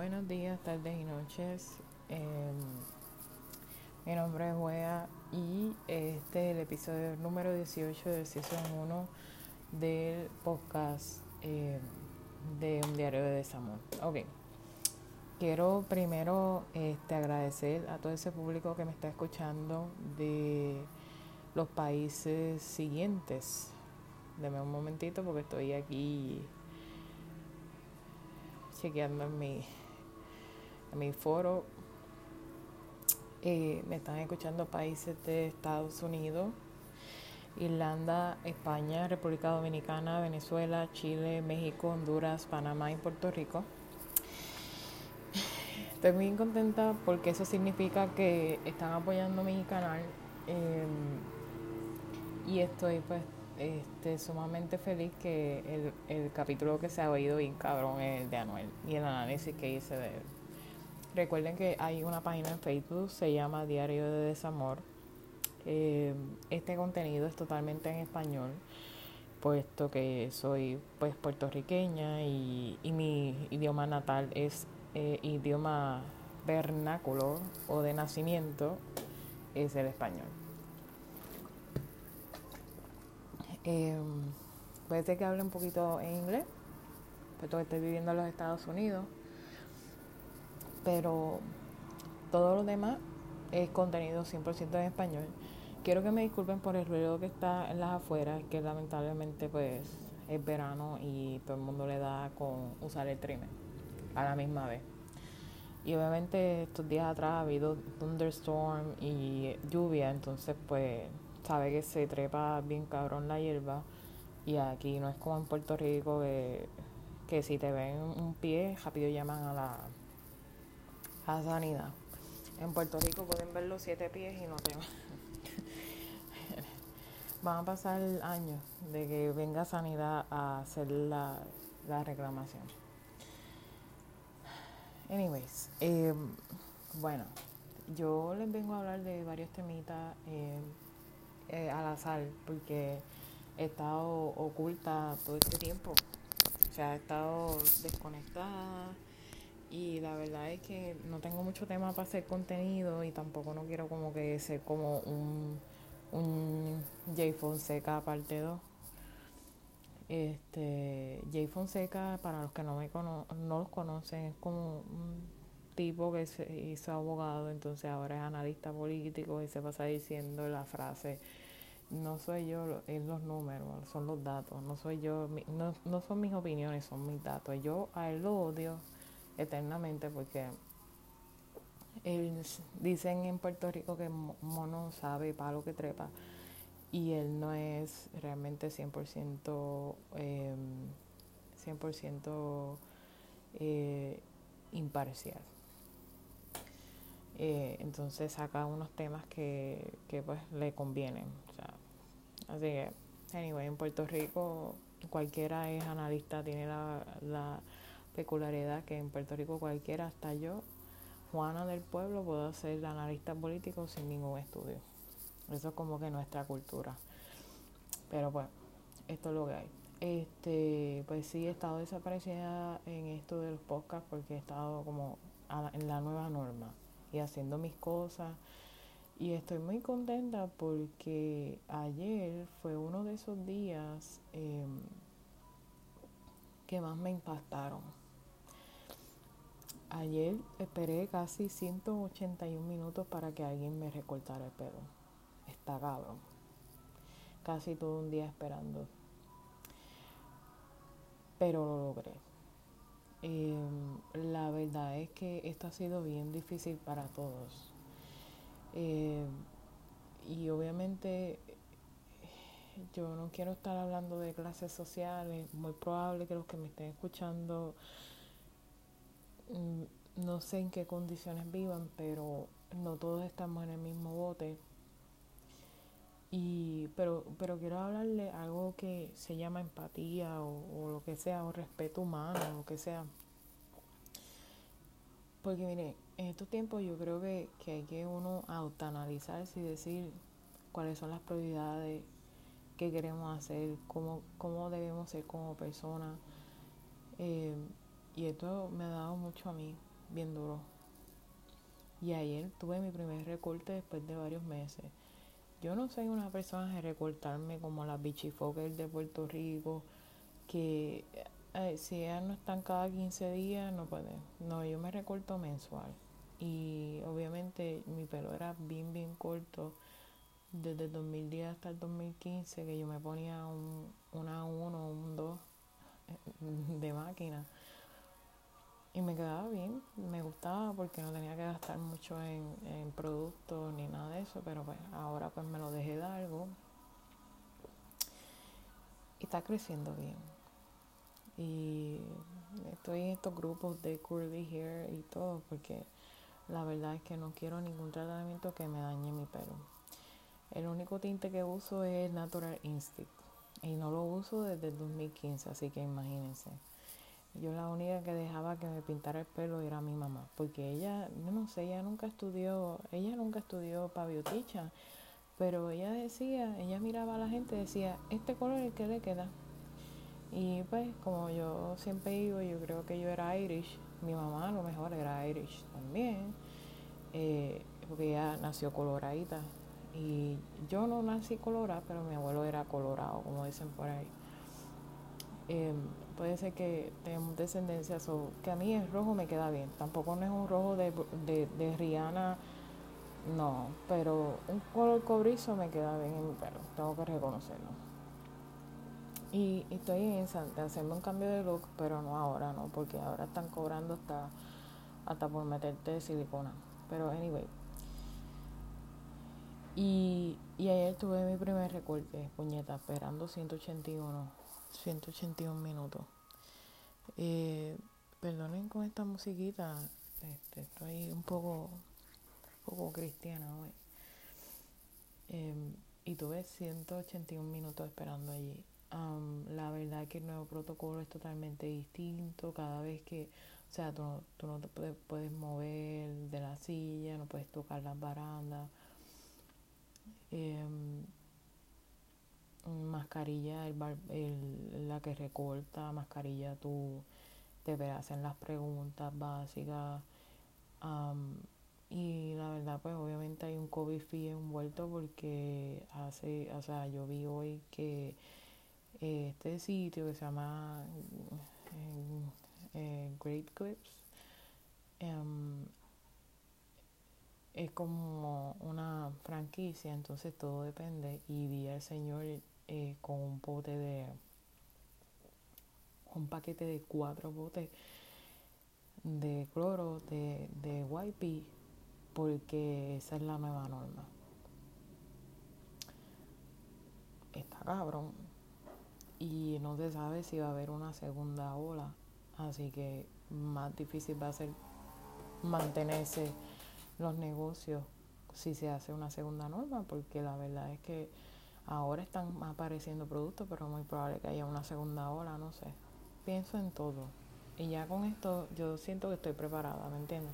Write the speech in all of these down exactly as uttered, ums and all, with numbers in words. Buenos días, tardes y noches. Eh, mi nombre es Wea y este es el episodio número dieciocho del Season uno del podcast eh, de Un Diario de Desamor. Ok, quiero primero este, agradecer a todo ese público que me está escuchando de los países siguientes. Deme un momentito porque estoy aquí chequeando en mi, en mi foro. Eh, me están escuchando países de Estados Unidos, Irlanda, España, República Dominicana, Venezuela, Chile, México, Honduras, Panamá y Puerto Rico. Estoy muy contenta porque eso significa que están apoyando mi canal eh, y estoy pues Este, sumamente feliz que el, el capítulo que se ha oído bien cabrón es el de Anuel y el análisis que hice de él. Recuerden que hay una página en Facebook, se llama Diario de Desamor. Eh, este contenido es totalmente en español, puesto que soy pues puertorriqueña y, y mi idioma natal es eh, idioma vernáculo o de nacimiento, es el español. Eh, puede ser que hable un poquito en inglés, puesto que estoy viviendo en los Estados Unidos, pero todo lo demás es contenido cien por ciento en español. Quiero que me disculpen por el ruido que está en las afueras, que lamentablemente pues es verano y todo el mundo le da con usar el trimmer a la misma vez. Y obviamente estos días atrás ha habido thunderstorm y lluvia, entonces pues sabe que se trepa bien cabrón la hierba, y aquí no es como en Puerto Rico que, que si te ven un pie rápido llaman a la a sanidad. En Puerto Rico pueden ver los siete pies y no te van. Van a pasar años de que venga sanidad a hacer la, la reclamación. Anyways, eh, bueno, yo les vengo a hablar de varios temitas eh, Eh, al azar, porque he estado oculta todo este tiempo, o sea, he estado desconectada y la verdad es que no tengo mucho tema para hacer contenido y tampoco no quiero como que ser como un, un Jay Fonseca parte dos. Este, Jay Fonseca, para los que no me cono- no los conocen, es como un tipo que se hizo abogado, entonces ahora es analista político y se pasa diciendo la frase: no soy yo, es los números, son los datos, no soy yo, no, no son mis opiniones, son mis datos. Yo a él lo odio eternamente porque él, dicen en Puerto Rico que mono sabe palo que trepa, y él no es realmente cien por ciento eh, cien por ciento eh, imparcial. Eh, entonces saca unos temas que, que pues le convienen, o sea, así que anyway, en Puerto Rico cualquiera es analista, tiene la, la peculiaridad que en Puerto Rico cualquiera, hasta yo, Juana del Pueblo, puedo ser analista político sin ningún estudio. Eso es como que nuestra cultura, pero pues esto es lo que hay. Este, pues sí, he estado desaparecida en esto de los podcasts porque he estado como la, en la nueva norma y haciendo mis cosas, y estoy muy contenta porque ayer fue uno de esos días eh, que más me impactaron. Ayer esperé casi ciento ochenta y un minutos para que alguien me recortara el pelo. Está cabrón, casi todo un día esperando, pero lo logré. Eh, la verdad es que esto ha sido bien difícil para todos. Eh, y obviamente yo no quiero estar hablando de clases sociales. Muy probable que los que me estén escuchando, no sé en qué condiciones vivan, pero no todos estamos en el mismo bote. Y pero pero quiero hablarle algo que se llama empatía o, o lo que sea, o respeto humano, o lo que sea. Porque mire, en estos tiempos yo creo que, que hay que uno autoanalizarse y decir cuáles son las prioridades, qué queremos hacer, cómo, cómo debemos ser como personas. Eh, y esto me ha dado mucho a mí. bien duro. Y ayer tuve mi primer recorte después de varios meses. Yo no soy una persona de recortarme como las bichifokers de Puerto Rico, que eh, si ellas no están cada quince días, no pueden. No, yo me recorto mensual. Y obviamente mi pelo era bien, bien corto. Desde el dos mil diez hasta el dos mil quince, que yo me ponía un, una uno, un dos de máquina. Y me quedaba bien, me gustaba porque no tenía que gastar mucho en, en productos ni nada de eso, pero pues ahora pues me lo dejé de algo. Y está creciendo bien. Y estoy en estos grupos de curly hair y todo porque la verdad es que no quiero ningún tratamiento que me dañe mi pelo. El único tinte que uso es Natural Instinct y no lo uso desde el dos mil quince, así que imagínense. Yo la única que dejaba que me pintara el pelo era mi mamá, porque ella, yo no sé, ella nunca estudió, ella nunca estudió para bioticha, pero ella decía, ella miraba a la gente y decía, este color es el que le queda. Y pues, como yo siempre digo, yo creo que yo era Irish, mi mamá a lo mejor era Irish también, eh, porque ella nació coloradita, y yo no nací colorada, pero mi abuelo era colorado, como dicen por ahí. Eh, puede ser que tengamos descendencia, so, que a mí el rojo me queda bien, tampoco no es un rojo de, de, de Rihanna, no, pero un color cobrizo me queda bien en mi pelo, tengo que reconocerlo. Y, y estoy en esa de hacerme un cambio de look, pero no ahora, no, porque ahora están cobrando hasta, hasta por meterte silicona, pero anyway. Y, y ayer tuve mi primer recorte, puñeta, esperando ciento ochenta y uno minutos. Eh, perdonen con esta musiquita, este, estoy un poco un poco cristiana hoy. Eh, y tuve ciento ochenta y un minutos esperando allí. Um, la verdad es que el nuevo protocolo es totalmente distinto. Cada vez que, o sea, tú no, tú no te puedes mover de la silla, no puedes tocar las barandas. Eh, mascarilla, el bar, el, la que recorta, mascarilla, tú te hacen las preguntas básicas. Um, y la verdad, pues obviamente hay un COVID fee envuelto porque hace, o sea, yo vi hoy que eh, este sitio que se llama eh, eh, Great Clips um, es como una franquicia, entonces todo depende. Y vi al señor Eh, con un pote de un paquete de cuatro botes de cloro de, de wipey, porque esa es la nueva norma. Está cabrón y no se sabe si va a haber una segunda ola, así que más difícil va a ser mantenerse los negocios si se hace una segunda norma, porque la verdad es que ahora están apareciendo productos, pero es muy probable que haya una segunda ola, no sé. Pienso en todo. Y ya con esto yo siento que estoy preparada, ¿me entiendes?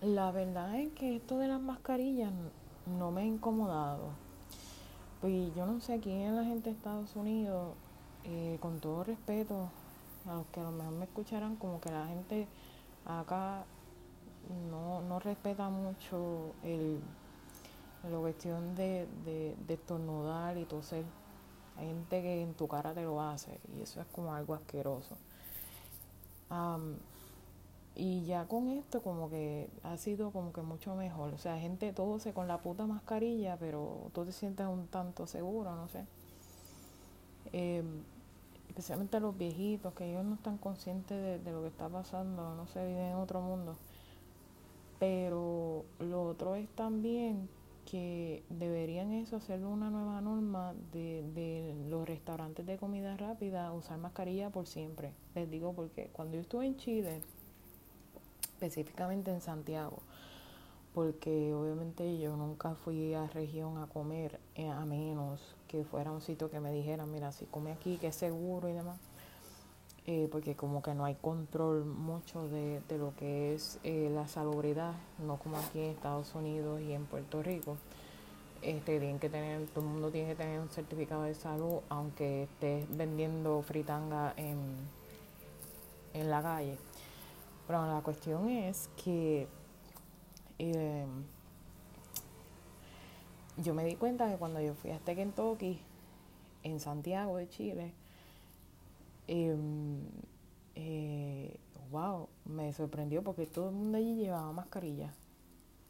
La verdad es que esto de las mascarillas no me ha incomodado. Pues yo no sé, aquí en la gente de Estados Unidos, eh, con todo respeto, a los que a lo mejor me escucharan, como que la gente acá no, no respeta mucho el... la cuestión de, de, de estornudar y toser. Hay gente que en tu cara te lo hace y eso es como algo asqueroso. Um, y ya con esto como que ha sido como que mucho mejor. O sea, gente tose con la puta mascarilla, pero tú te sientes un tanto seguro, no sé. Eh, especialmente los viejitos, que ellos no están conscientes de, de lo que está pasando, no sé, viven en otro mundo. Pero lo otro es también que deberían eso hacerlo una nueva norma de, de los restaurantes de comida rápida, usar mascarilla por siempre. Les digo porque cuando yo estuve en Chile, específicamente en Santiago, porque obviamente yo nunca fui a región a comer, eh, a menos que fuera un sitio que me dijeran, mira, si come aquí, que es seguro y demás, eh, porque como que no hay control mucho de, de lo que es eh, la salubridad, no como aquí en Estados Unidos y en Puerto Rico. Este, tienen que tener, todo el mundo tiene que tener un certificado de salud, aunque estés vendiendo fritanga en, en en la calle. Pero bueno, la cuestión es que eh, yo me di cuenta que cuando yo fui hasta Kentucky, en Santiago de Chile, eh, eh, wow, me sorprendió porque todo el mundo allí llevaba mascarilla.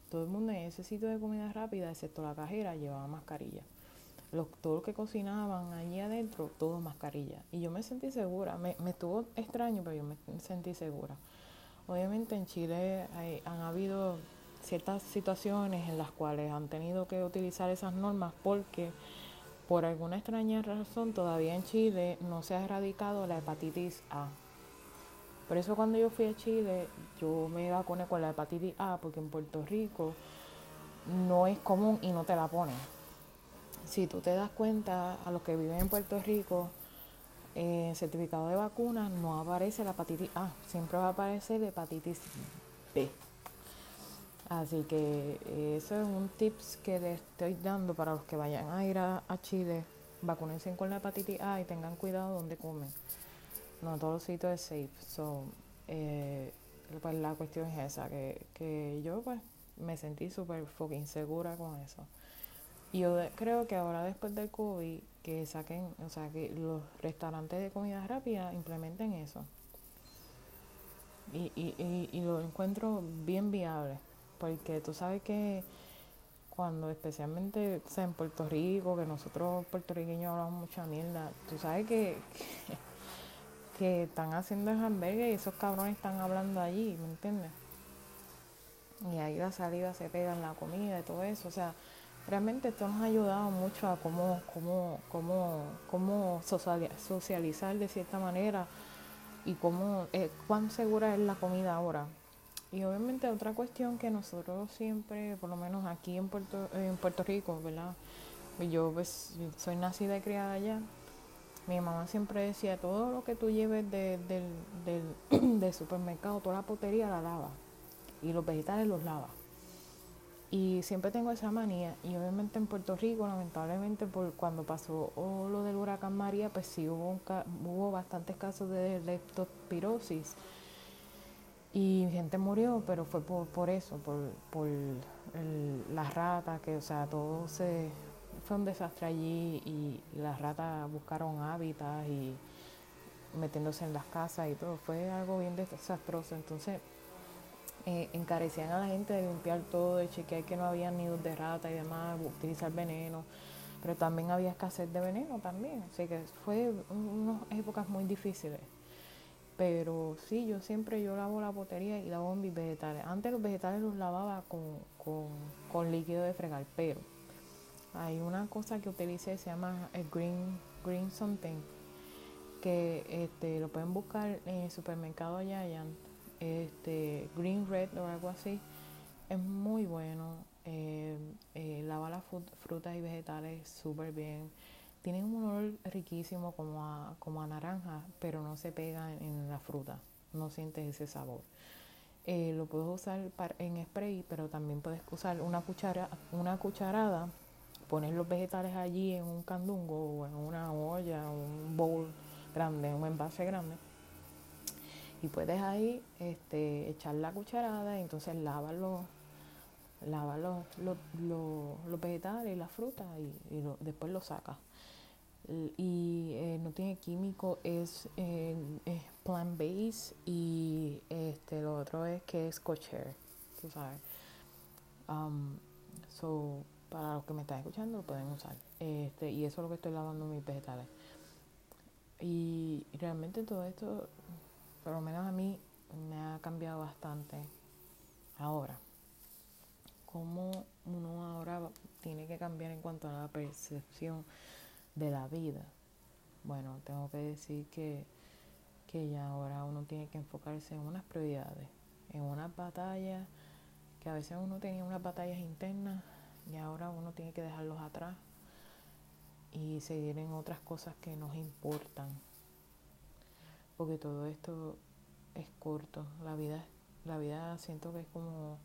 Todo el mundo en ese sitio de comida rápida, excepto la cajera, llevaba mascarilla. Los, todos los que cocinaban allí adentro, todos mascarilla. Y yo me sentí segura. Me, me estuvo extraño, pero yo me sentí segura. Obviamente en Chile hay, han habido ciertas situaciones en las cuales han tenido que utilizar esas normas porque por alguna extraña razón todavía en Chile no se ha erradicado la hepatitis A. Por eso cuando yo fui a Chile, yo me vacuné con la hepatitis A, porque en Puerto Rico no es común y no te la ponen. Si tú te das cuenta, a los que viven en Puerto Rico, en eh, certificado de vacunas no aparece la hepatitis A, siempre va a aparecer la hepatitis B. Así que eh, eso es un tips que les estoy dando para los que vayan a ir a, a Chile. Vacúnense con la hepatitis A y tengan cuidado donde comen. No todos los sitios es safe, so, eh, pues la cuestión es esa, que, que yo pues me sentí súper fucking segura con eso. Y yo de, creo que ahora después del COVID, que saquen, o sea, que los restaurantes de comida rápida implementen eso. Y, y, y, y lo encuentro bien viable, porque tú sabes que cuando especialmente, o sea, en Puerto Rico, que nosotros puertorriqueños hablamos mucha mierda, tú sabes que... que que están haciendo el hamburgues y esos cabrones están hablando allí, ¿me entiendes? Y ahí la saliva se pega en la comida y todo eso. O sea, realmente esto nos ha ayudado mucho a cómo, cómo, cómo, cómo socializar de cierta manera y cómo, eh, cuán segura es la comida ahora. Y obviamente otra cuestión que nosotros siempre, por lo menos aquí en Puerto, eh, en Puerto Rico, ¿verdad? Yo pues soy nacida y criada allá. Mi mamá siempre decía, todo lo que tú lleves de, de, de, del, del supermercado, toda la potería la lava. Y los vegetales los lava. Y siempre tengo esa manía. Y obviamente en Puerto Rico, lamentablemente, por cuando pasó oh, lo del huracán María, pues sí hubo, un ca- hubo bastantes casos de leptospirosis. Y gente murió, pero fue por, por eso, por, por el, las ratas, que o sea, todo se... Fue un desastre allí y las ratas buscaron hábitats y metiéndose en las casas y todo. Fue algo bien desastroso. Entonces, eh, encarecían a la gente de limpiar todo, de chequear que no había nidos de rata y demás, utilizar veneno. Pero también había escasez de veneno también. Así que fue unas épocas muy difíciles. Pero sí, yo siempre yo lavo la potería y lavo mis vegetales. Antes los vegetales los lavaba con, con, con líquido de fregar, pero... Hay una cosa que utilicé, se llama el green, green something, que este, lo pueden buscar en el supermercado Giant, este, green red o algo así. Es muy bueno, eh, eh, lava las frutas y vegetales súper bien. Tiene un olor riquísimo como a, como a naranja, pero no se pega en, en la fruta, no sientes ese sabor. Eh, lo puedes usar para, en spray, pero también puedes usar una, cuchara, una cucharada, poner los vegetales allí en un candungo o en una olla, un bowl grande, un envase grande. Y puedes ahí este, echar la cucharada y entonces lavas los, lava los, los, los, los vegetales y las frutas y, y lo, después los sacas. Y eh, no tiene químico, es, eh, es plant-based y este, lo otro es que es kosher, tú sabes. Um, so... Para los que me están escuchando, lo pueden usar. Este, y eso es lo que estoy lavando mis vegetales. Y, y realmente todo esto, por lo menos a mí, me ha cambiado bastante. Ahora, cómo uno ahora tiene que cambiar en cuanto a la percepción de la vida. Bueno, tengo que decir que, que ya ahora uno tiene que enfocarse en unas prioridades, en unas batallas, que a veces uno tenía unas batallas internas, y ahora uno tiene que dejarlos atrás y seguir en otras cosas que nos importan. Porque todo esto es corto. La vida, la vida siento que es como,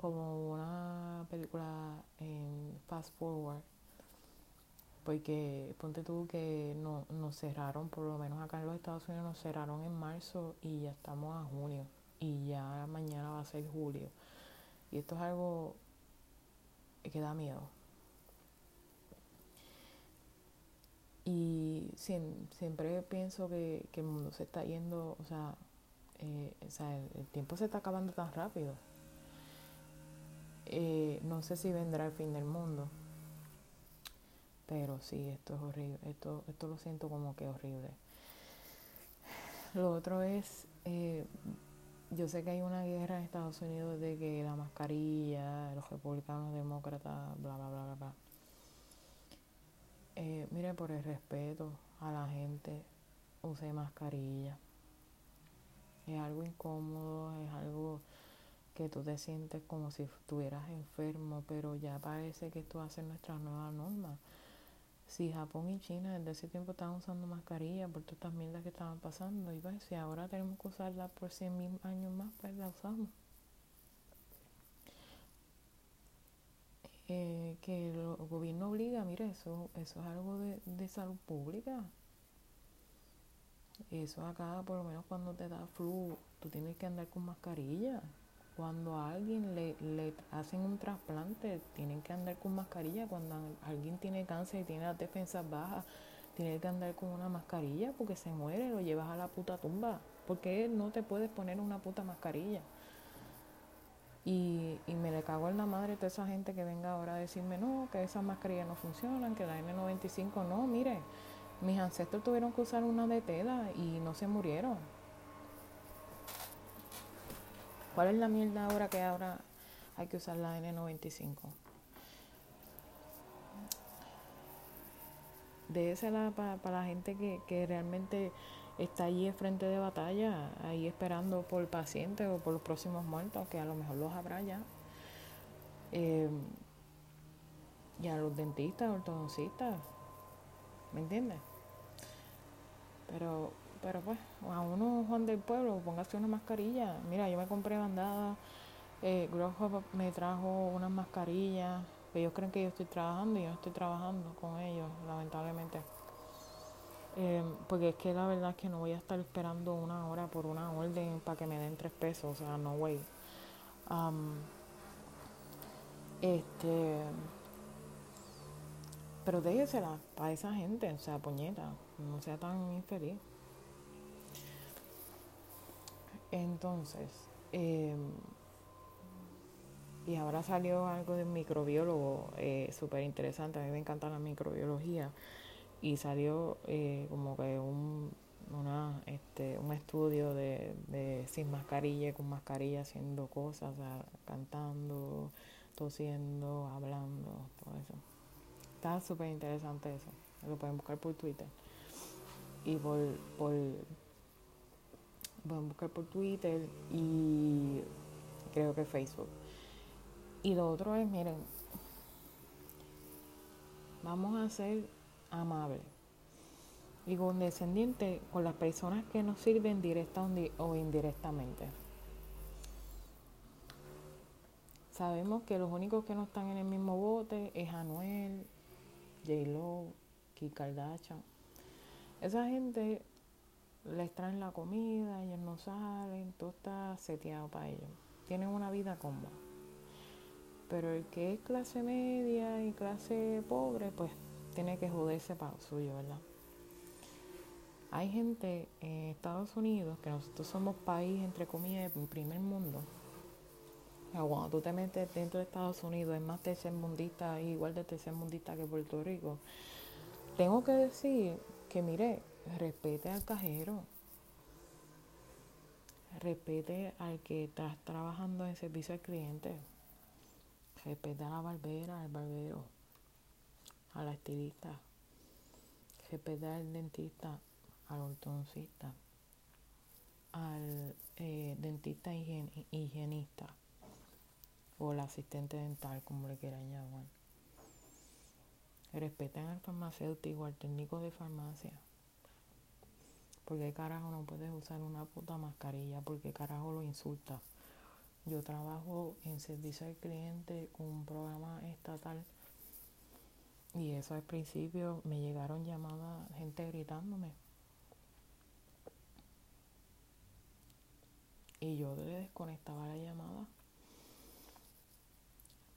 como una película en fast forward. Porque ponte tú que no, nos cerraron, por lo menos acá en los Estados Unidos nos cerraron en marzo y ya estamos a junio. Y ya mañana va a ser julio. Y esto es algo que da miedo. Y siempre pienso que, que el mundo se está yendo, o sea, eh, o sea el, el tiempo se está acabando tan rápido. Eh, no sé si vendrá el fin del mundo. Pero sí, esto es horrible. Esto, esto lo siento como que horrible. Lo otro es, eh, yo sé que hay una guerra en Estados Unidos de que la mascarilla, los republicanos, demócratas, bla, bla, bla, bla, bla. Eh, mire, por el respeto a la gente, use mascarilla. Es algo incómodo, es algo que tú te sientes como si estuvieras enfermo, pero ya parece que esto va a ser nuestra nueva norma. Si Japón y China desde ese tiempo estaban usando mascarillas por todas estas mierdas que estaban pasando, y pues si ahora tenemos que usarla por cien mil años más, pues la usamos. Eh, que el gobierno obliga, mire, eso eso es algo de, de salud pública. Eso acá, por lo menos cuando te da flu, tú tienes que andar con mascarilla. Cuando a alguien le, le hacen un trasplante, tienen que andar con mascarilla. Cuando alguien tiene cáncer y tiene las defensas bajas, tiene que andar con una mascarilla porque se muere, lo llevas a la puta tumba. Porque no te puedes poner una puta mascarilla. Y, y me le cago en la madre a toda esa gente que venga ahora a decirme no, que esas mascarillas no funcionan, que la ene noventa y cinco no. Mire, mis ancestros tuvieron que usar una de tela y no se murieron. ¿Cuál es la mierda ahora que ahora hay que usar la ene noventa y cinco? De esa la para pa la gente que, que realmente está allí en frente de batalla, ahí esperando por pacientes o por los próximos muertos, que a lo mejor los habrá ya. Eh, y a los dentistas, ortodoncistas, ¿me entiendes? Pero... Pero pues, a uno Juan del Pueblo, póngase una mascarilla. Mira, yo me compré bandadas, eh, Grubhub me trajo unas mascarillas, que ellos creen que yo estoy trabajando y yo no estoy trabajando con ellos, lamentablemente. Eh, porque es que la verdad es que no voy a estar esperando una hora por una orden para que me den tres pesos, o sea, no way. Um, este... Pero déjesela para esa gente, o sea, puñeta, no sea tan infeliz. Entonces, eh, y ahora salió algo de un microbiólogo, eh, súper interesante, a mí me encanta la microbiología, y salió eh, como que un, una, este, un estudio de, de sin mascarilla, con mascarilla, haciendo cosas, o sea, cantando, tosiendo, hablando, todo eso. Está súper interesante eso, lo pueden buscar por Twitter y por... por pueden buscar por Twitter y creo que Facebook. Y lo otro es, miren, vamos a ser amables y condescendientes con las personas que nos sirven directa o indirectamente. Sabemos que los únicos que no están en el mismo bote es Anuel, J-Lo, Kim Kardashian. Esa gente... les traen la comida, ellos no salen, todo está seteado para ellos. Tienen una vida cómoda. Pero el que es clase media y clase pobre, pues tiene que joderse para lo suyo, ¿verdad? Hay gente en Estados Unidos, que nosotros somos país, entre comillas, de primer mundo. Pero cuando tú te metes dentro de Estados Unidos, es más tercermundista, igual de tercermundista que Puerto Rico. Tengo que decir que, mire, respete al cajero, respete al que está trabajando en servicio al cliente, respete a la barbera, al barbero, a la estilista, respete al dentista, al ortodoncista, al eh, dentista higien- higienista o el asistente dental, como le quieran llamar. Respeten al farmacéutico, al técnico de farmacia. ¿Por qué carajo no puedes usar una puta mascarilla? ¿Por qué carajo lo insultas? Yo trabajo en servicio al cliente con un programa estatal Y eso al principio me llegaron llamadas, gente gritándome. Y yo le desconectaba la llamada.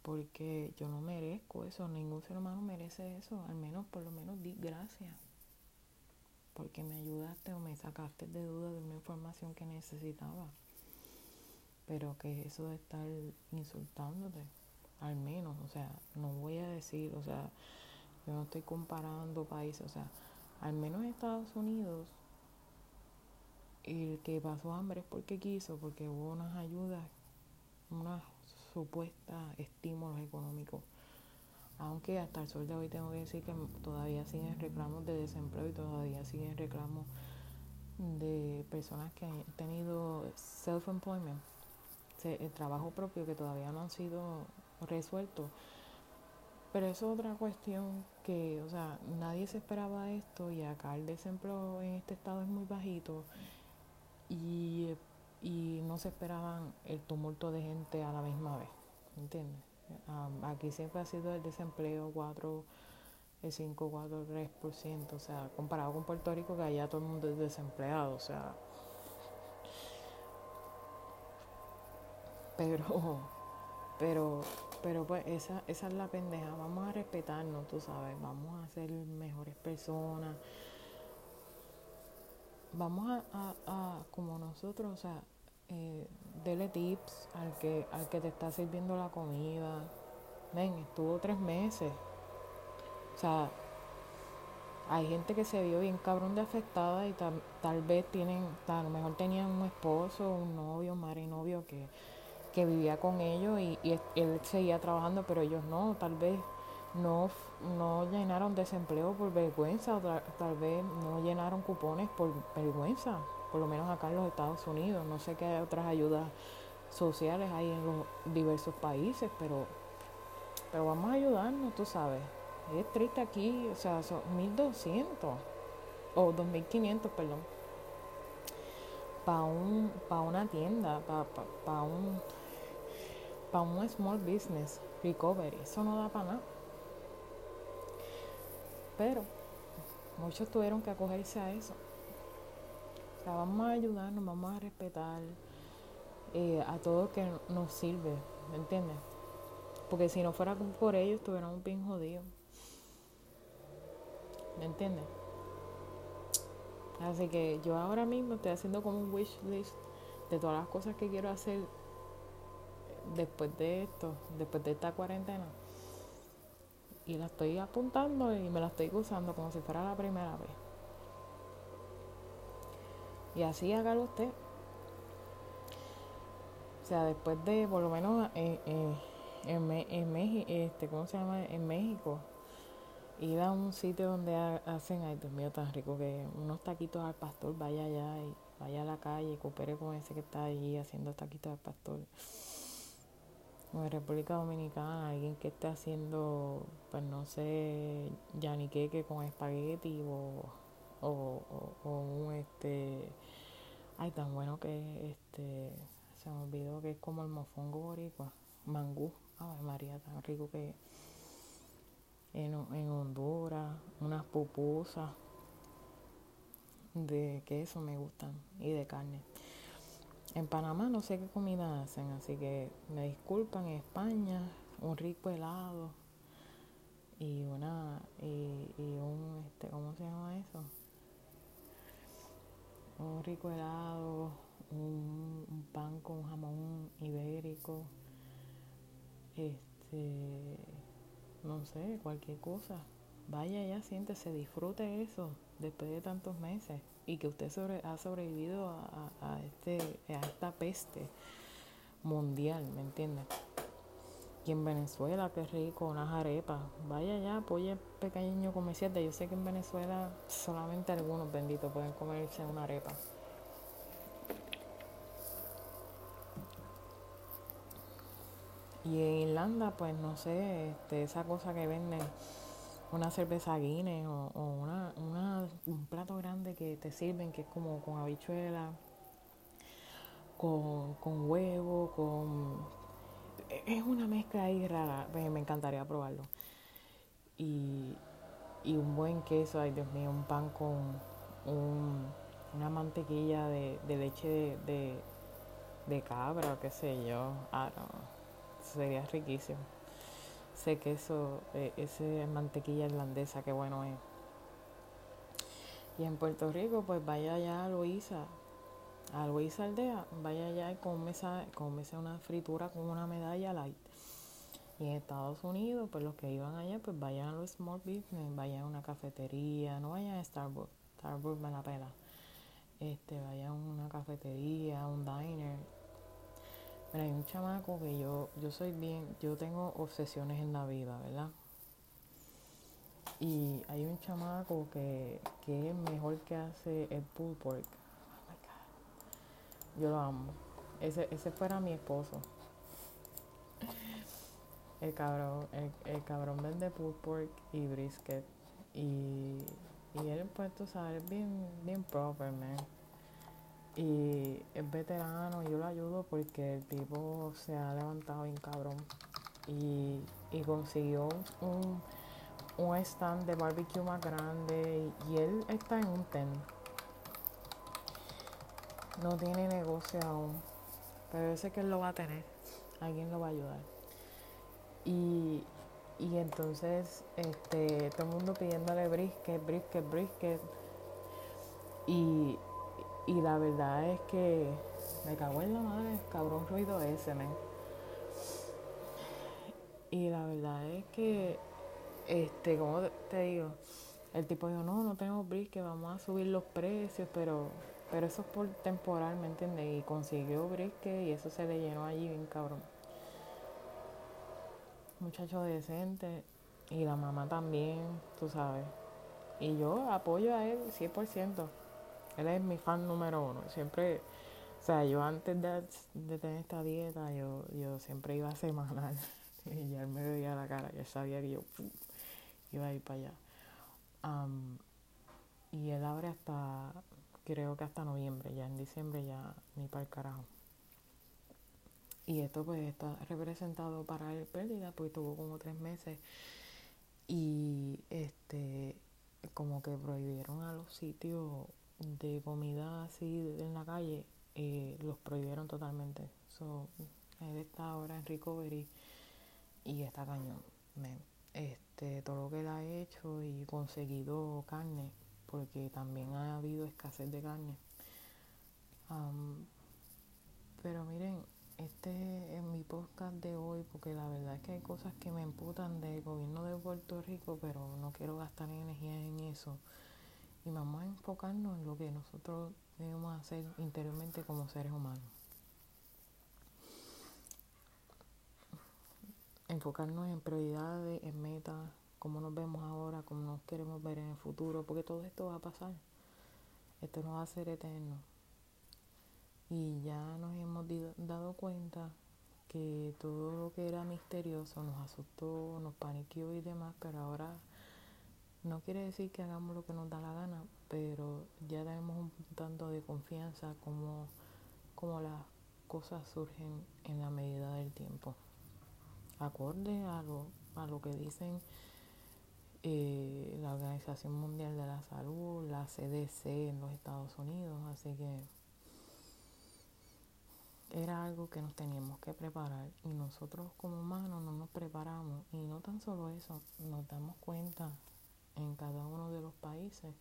Porque yo no merezco eso, ningún ser humano merece eso. Al menos, por lo menos, di gracias. Porque me ayudaste o me sacaste de duda de una información que necesitaba. Pero que eso de estar insultándote, al menos, o sea, no voy a decir, o sea, yo no estoy comparando países, o sea, al menos en Estados Unidos, el que pasó hambre es porque quiso, porque hubo unas ayudas, unas supuestas estímulos económicos. Aunque hasta el sol de hoy tengo que decir que todavía siguen reclamos de desempleo y todavía siguen reclamos de personas que han tenido self-employment, el trabajo propio, que todavía no han sido resueltos. Pero eso es otra cuestión que, o sea, nadie se esperaba esto, y acá el desempleo en este estado es muy bajito y, y no se esperaban el tumulto de gente a la misma vez, ¿entiendes? Um, aquí siempre ha sido el desempleo cuatro, cinco, cuatro, tres por ciento, o sea, comparado con Puerto Rico, que allá todo el mundo es desempleado, o sea. Pero, pero, pero pues esa, esa es la pendeja. Vamos a respetarnos, tú sabes, vamos a ser mejores personas. Vamos a, a, a como nosotros, o sea, eh, dele tips al que, al que te está sirviendo la comida. Ven, estuvo tres meses. O sea, hay gente que se vio bien cabrón de afectada y tal, tal vez tienen, tal, a lo mejor tenían un esposo, un novio, madre y novio que... que vivía con ellos y, y él seguía trabajando, pero ellos no, tal vez no, no llenaron desempleo por vergüenza, o tal, tal vez no llenaron cupones por vergüenza, por lo menos acá en los Estados Unidos. No sé qué otras ayudas sociales hay en los diversos países, pero, pero vamos a ayudarnos, tú sabes. Es triste aquí, o sea, son mil doscientos o dos mil quinientos, perdón, para un, para una tienda, para pa, pa un... para un small business recovery. Eso no da para nada. Pero muchos tuvieron que acogerse a eso. O sea, vamos a ayudarnos, vamos a respetar eh, a todos que nos sirve, ¿me entiendes? Porque si no fuera por ellos, estuvieran bien jodidos, ¿me entiendes? Así que yo ahora mismo estoy haciendo como un wish list de todas las cosas que quiero hacer después de esto, después de esta cuarentena, y la estoy apuntando y me la estoy gozando como si fuera la primera vez. Y así hágalo usted. O sea, después de, por lo menos en, en, en, en México, este, ¿cómo se llama? En México, ir a un sitio donde hacen, ay Dios mío, tan rico, que unos taquitos al pastor. Vaya allá y vaya a la calle y coopere con ese que está allí haciendo taquitos al pastor. O en República Dominicana, alguien que esté haciendo, pues no sé, yaniqueque con espagueti o, o, o, o un este, ay tan bueno que este, se me olvidó que es como el mofongo boricua, mangú, ay María, tan rico que en, en Honduras, unas pupusas de queso me gustan y de carne. En Panamá no sé qué comida hacen, así que me disculpan. En España, un rico helado y una y, y un este, ¿cómo se llama eso? Un rico helado, un, un pan con jamón ibérico, este, no sé, cualquier cosa. Vaya ya, siéntese, disfrute eso después de tantos meses. Y que usted sobre, ha sobrevivido a, a, a, este, a esta peste mundial, ¿me entiendes? Y en Venezuela, qué rico, unas arepas. Vaya ya, apoye el pequeño comerciante. Yo sé que en Venezuela solamente algunos benditos pueden comerse una arepa. Y en Irlanda, pues no sé, este, esa cosa que venden, una cerveza Guinness o, o una, una un plato grande que te sirven, que es como con habichuela, con, con huevo, con... es una mezcla ahí rara, pues me encantaría probarlo. y, y un buen queso, ay Dios mío, un pan con un, una mantequilla de, de leche de, de, de cabra o qué sé yo, ah no, sería riquísimo. Ese queso, eh, esa mantequilla irlandesa, qué bueno es. Y en Puerto Rico, pues vaya allá a Luisa, a Luisa Aldea, vaya allá y cómese una fritura con una medalla light. Y en Estados Unidos, pues los que iban allá, pues vayan a los small business, vayan a una cafetería, no vayan a Starbucks, Starbucks me la pela. Este, vayan a una cafetería, a un diner. Mira, hay un chamaco que yo, yo soy bien, yo tengo obsesiones en la vida, ¿verdad? Y hay un chamaco que, que es mejor que hace el pulled pork. Oh my God. Yo lo amo. Ese, ese fuera mi esposo. El cabrón, el, el cabrón vende pulled pork y brisket. Y, y él, pues, tú sabes, bien, bien proper, man. Y es veterano, yo lo ayudo porque el tipo se ha levantado bien cabrón. Y, y consiguió un... un stand de barbecue más grande y él está en un tent. No tiene negocio aún, pero yo sé que él lo va a tener. Alguien lo va a ayudar. Y, y entonces este, todo el mundo pidiéndole brisket, brisket, brisket. Y, y la verdad es que me cago en la madre, cabrón ruido ese, men. Y la verdad es que Este, como te digo, el tipo dijo, no, no tenemos brisket, vamos a subir los precios, pero pero eso es por temporal, ¿me entiendes? Y consiguió brisket y eso se le llenó allí bien cabrón. Muchacho decente, y la mamá también, tú sabes. Y yo apoyo a él cien por ciento. Él es mi fan número uno. Siempre, o sea, yo antes de, de tener esta dieta, yo, yo siempre iba a semanal. Y ya él me veía la cara, ya sabía que yo... iba a ir para allá. Um, y él abre hasta, creo que hasta noviembre, ya en diciembre ya ni para el carajo. Y esto pues está representado para él pérdida, pues tuvo como tres meses. Y este, como que prohibieron a los sitios de comida así en la calle, eh, los prohibieron totalmente. So, él está ahora en recovery y está cañón, man. Este, todo lo que él ha hecho y conseguido carne, porque también ha habido escasez de carne. Um, pero miren, este es mi podcast de hoy, porque la verdad es que hay cosas que me emputan del gobierno de Puerto Rico, pero no quiero gastar energía en eso. Y vamos a enfocarnos en lo que nosotros debemos hacer interiormente como seres humanos. Enfocarnos en prioridades, en metas, cómo nos vemos ahora, cómo nos queremos ver en el futuro, porque todo esto va a pasar. Esto no va a ser eterno. Y ya nos hemos dado cuenta que todo lo que era misterioso nos asustó, nos paniqueó y demás, pero ahora no quiere decir que hagamos lo que nos da la gana, pero ya tenemos un tanto de confianza como, como las cosas surgen en la medida del tiempo. Acorde a lo, a lo que dicen eh, la Organización Mundial de la Salud, la C D C en los Estados Unidos. Así que era algo que nos teníamos que preparar y nosotros como humanos no nos preparamos. Y no tan solo eso, nos damos cuenta en cada uno de los países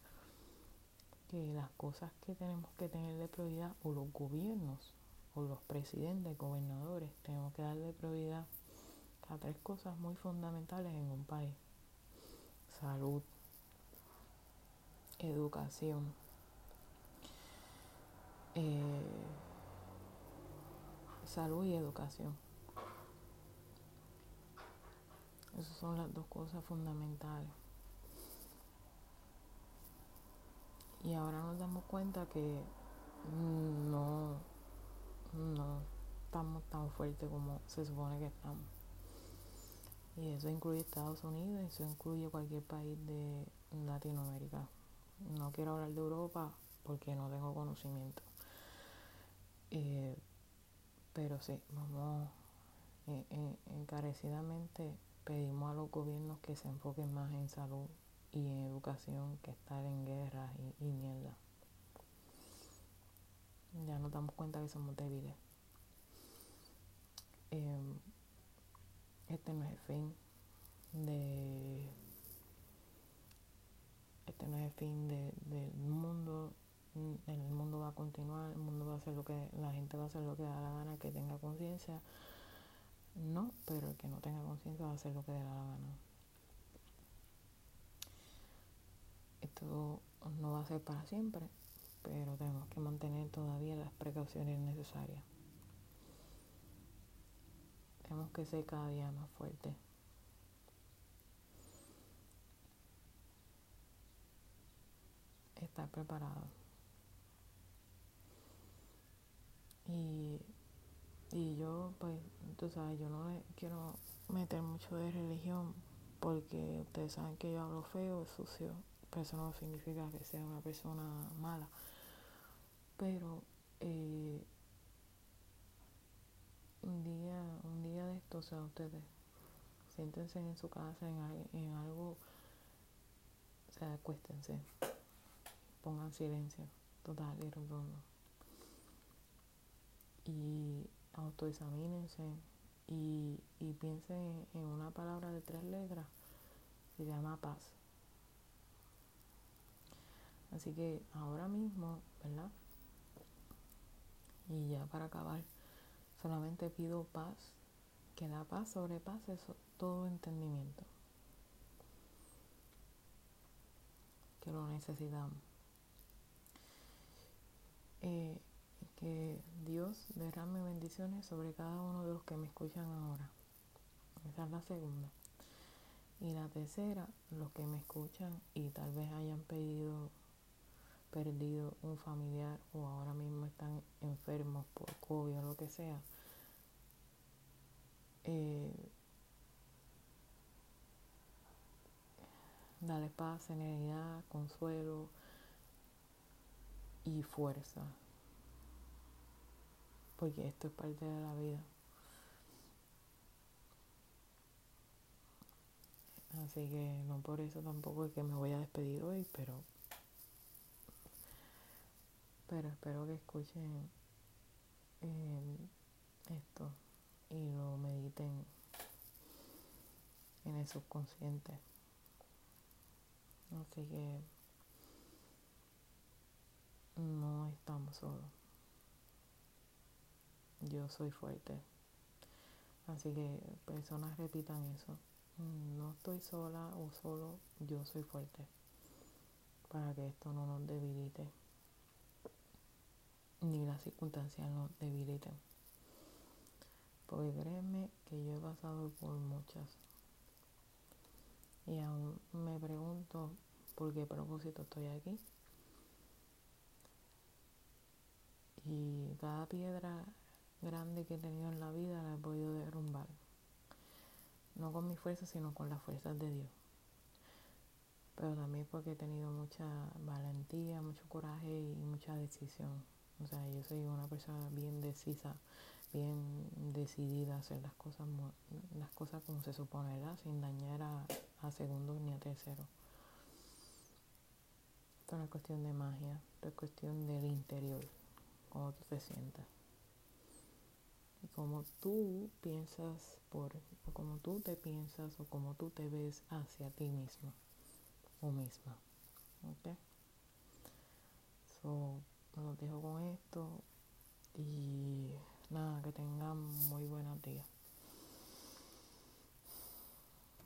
que las cosas que tenemos que tener de prioridad, o los gobiernos, o los presidentes, gobernadores, tenemos que darle prioridad a tres cosas muy fundamentales en un país: salud, educación, eh, salud y educación. Esas son las dos cosas fundamentales. Y ahora nos damos cuenta que no, no estamos tan fuertes como se supone que estamos. Y eso incluye Estados Unidos, eso incluye cualquier país de Latinoamérica. No quiero hablar de Europa porque no tengo conocimiento. Eh, pero sí, vamos eh, eh, encarecidamente Pedimos a los gobiernos que se enfoquen más en salud y en educación que estar en guerras y, y mierda. Ya nos damos cuenta que somos débiles. Eh, este no es el fin de este no es el fin de, del mundo. El mundo va a continuar, el mundo va a hacer lo que, la gente va a hacer lo que da la gana, el que tenga conciencia. No, pero el que no tenga conciencia va a hacer lo que dé la gana. Esto no va a ser para siempre, pero tenemos que mantener todavía las precauciones necesarias. Tenemos que ser cada día más fuertes. Estar preparados. Y... Y yo, pues, tú sabes, yo no quiero meter mucho de religión porque ustedes saben que yo hablo feo, sucio, pero eso no significa que sea una persona mala. Pero eh, un día un día de esto, o sea, ustedes siéntense en su casa, en, en algo, o sea, acuéstense, pongan silencio, total y rotundo. Y autoexamínense y, y piensen en una palabra de tres letras que se llama paz. Así que ahora mismo, ¿verdad? Y ya para acabar, solamente pido paz, que la paz sobrepase todo entendimiento, que lo necesitamos. Eh, Que Dios derrame bendiciones sobre cada uno de los que me escuchan ahora. Esa es la segunda. Y la tercera, los que me escuchan y tal vez hayan pedido, perdido un familiar o ahora mismo están enfermos por COVID o lo que sea. Eh, dale paz, serenidad, consuelo y fuerza. Porque esto es parte de la vida. Así que no por eso tampoco es que me voy a despedir hoy, pero... Pero espero que escuchen eh, esto y lo mediten en el subconsciente. Así que no estamos solos. Yo soy fuerte. Así que personas repitan eso. No estoy sola o solo, yo soy fuerte. Para que esto no nos debilite. Ni las circunstancias nos debiliten. Porque créeme que yo he pasado por muchas. Y aún me pregunto por qué propósito estoy aquí. Y cada piedra grande que he tenido en la vida la he podido derrumbar, no con mis fuerzas sino con las fuerzas de Dios, pero también porque he tenido mucha valentía, mucho coraje y mucha decisión. O sea, yo soy una persona bien decisa, bien decidida a hacer las cosas las cosas como se supone, ¿verdad? Sin dañar a, a segundos ni a terceros. Esto no es cuestión de magia, esto es cuestión del interior, cómo tú te sientas. Como tú piensas por, o como tú te piensas, o como tú te ves hacia ti mismo o misma. ¿Ok? So, los dejo con esto y nada, que tengan muy buenos días.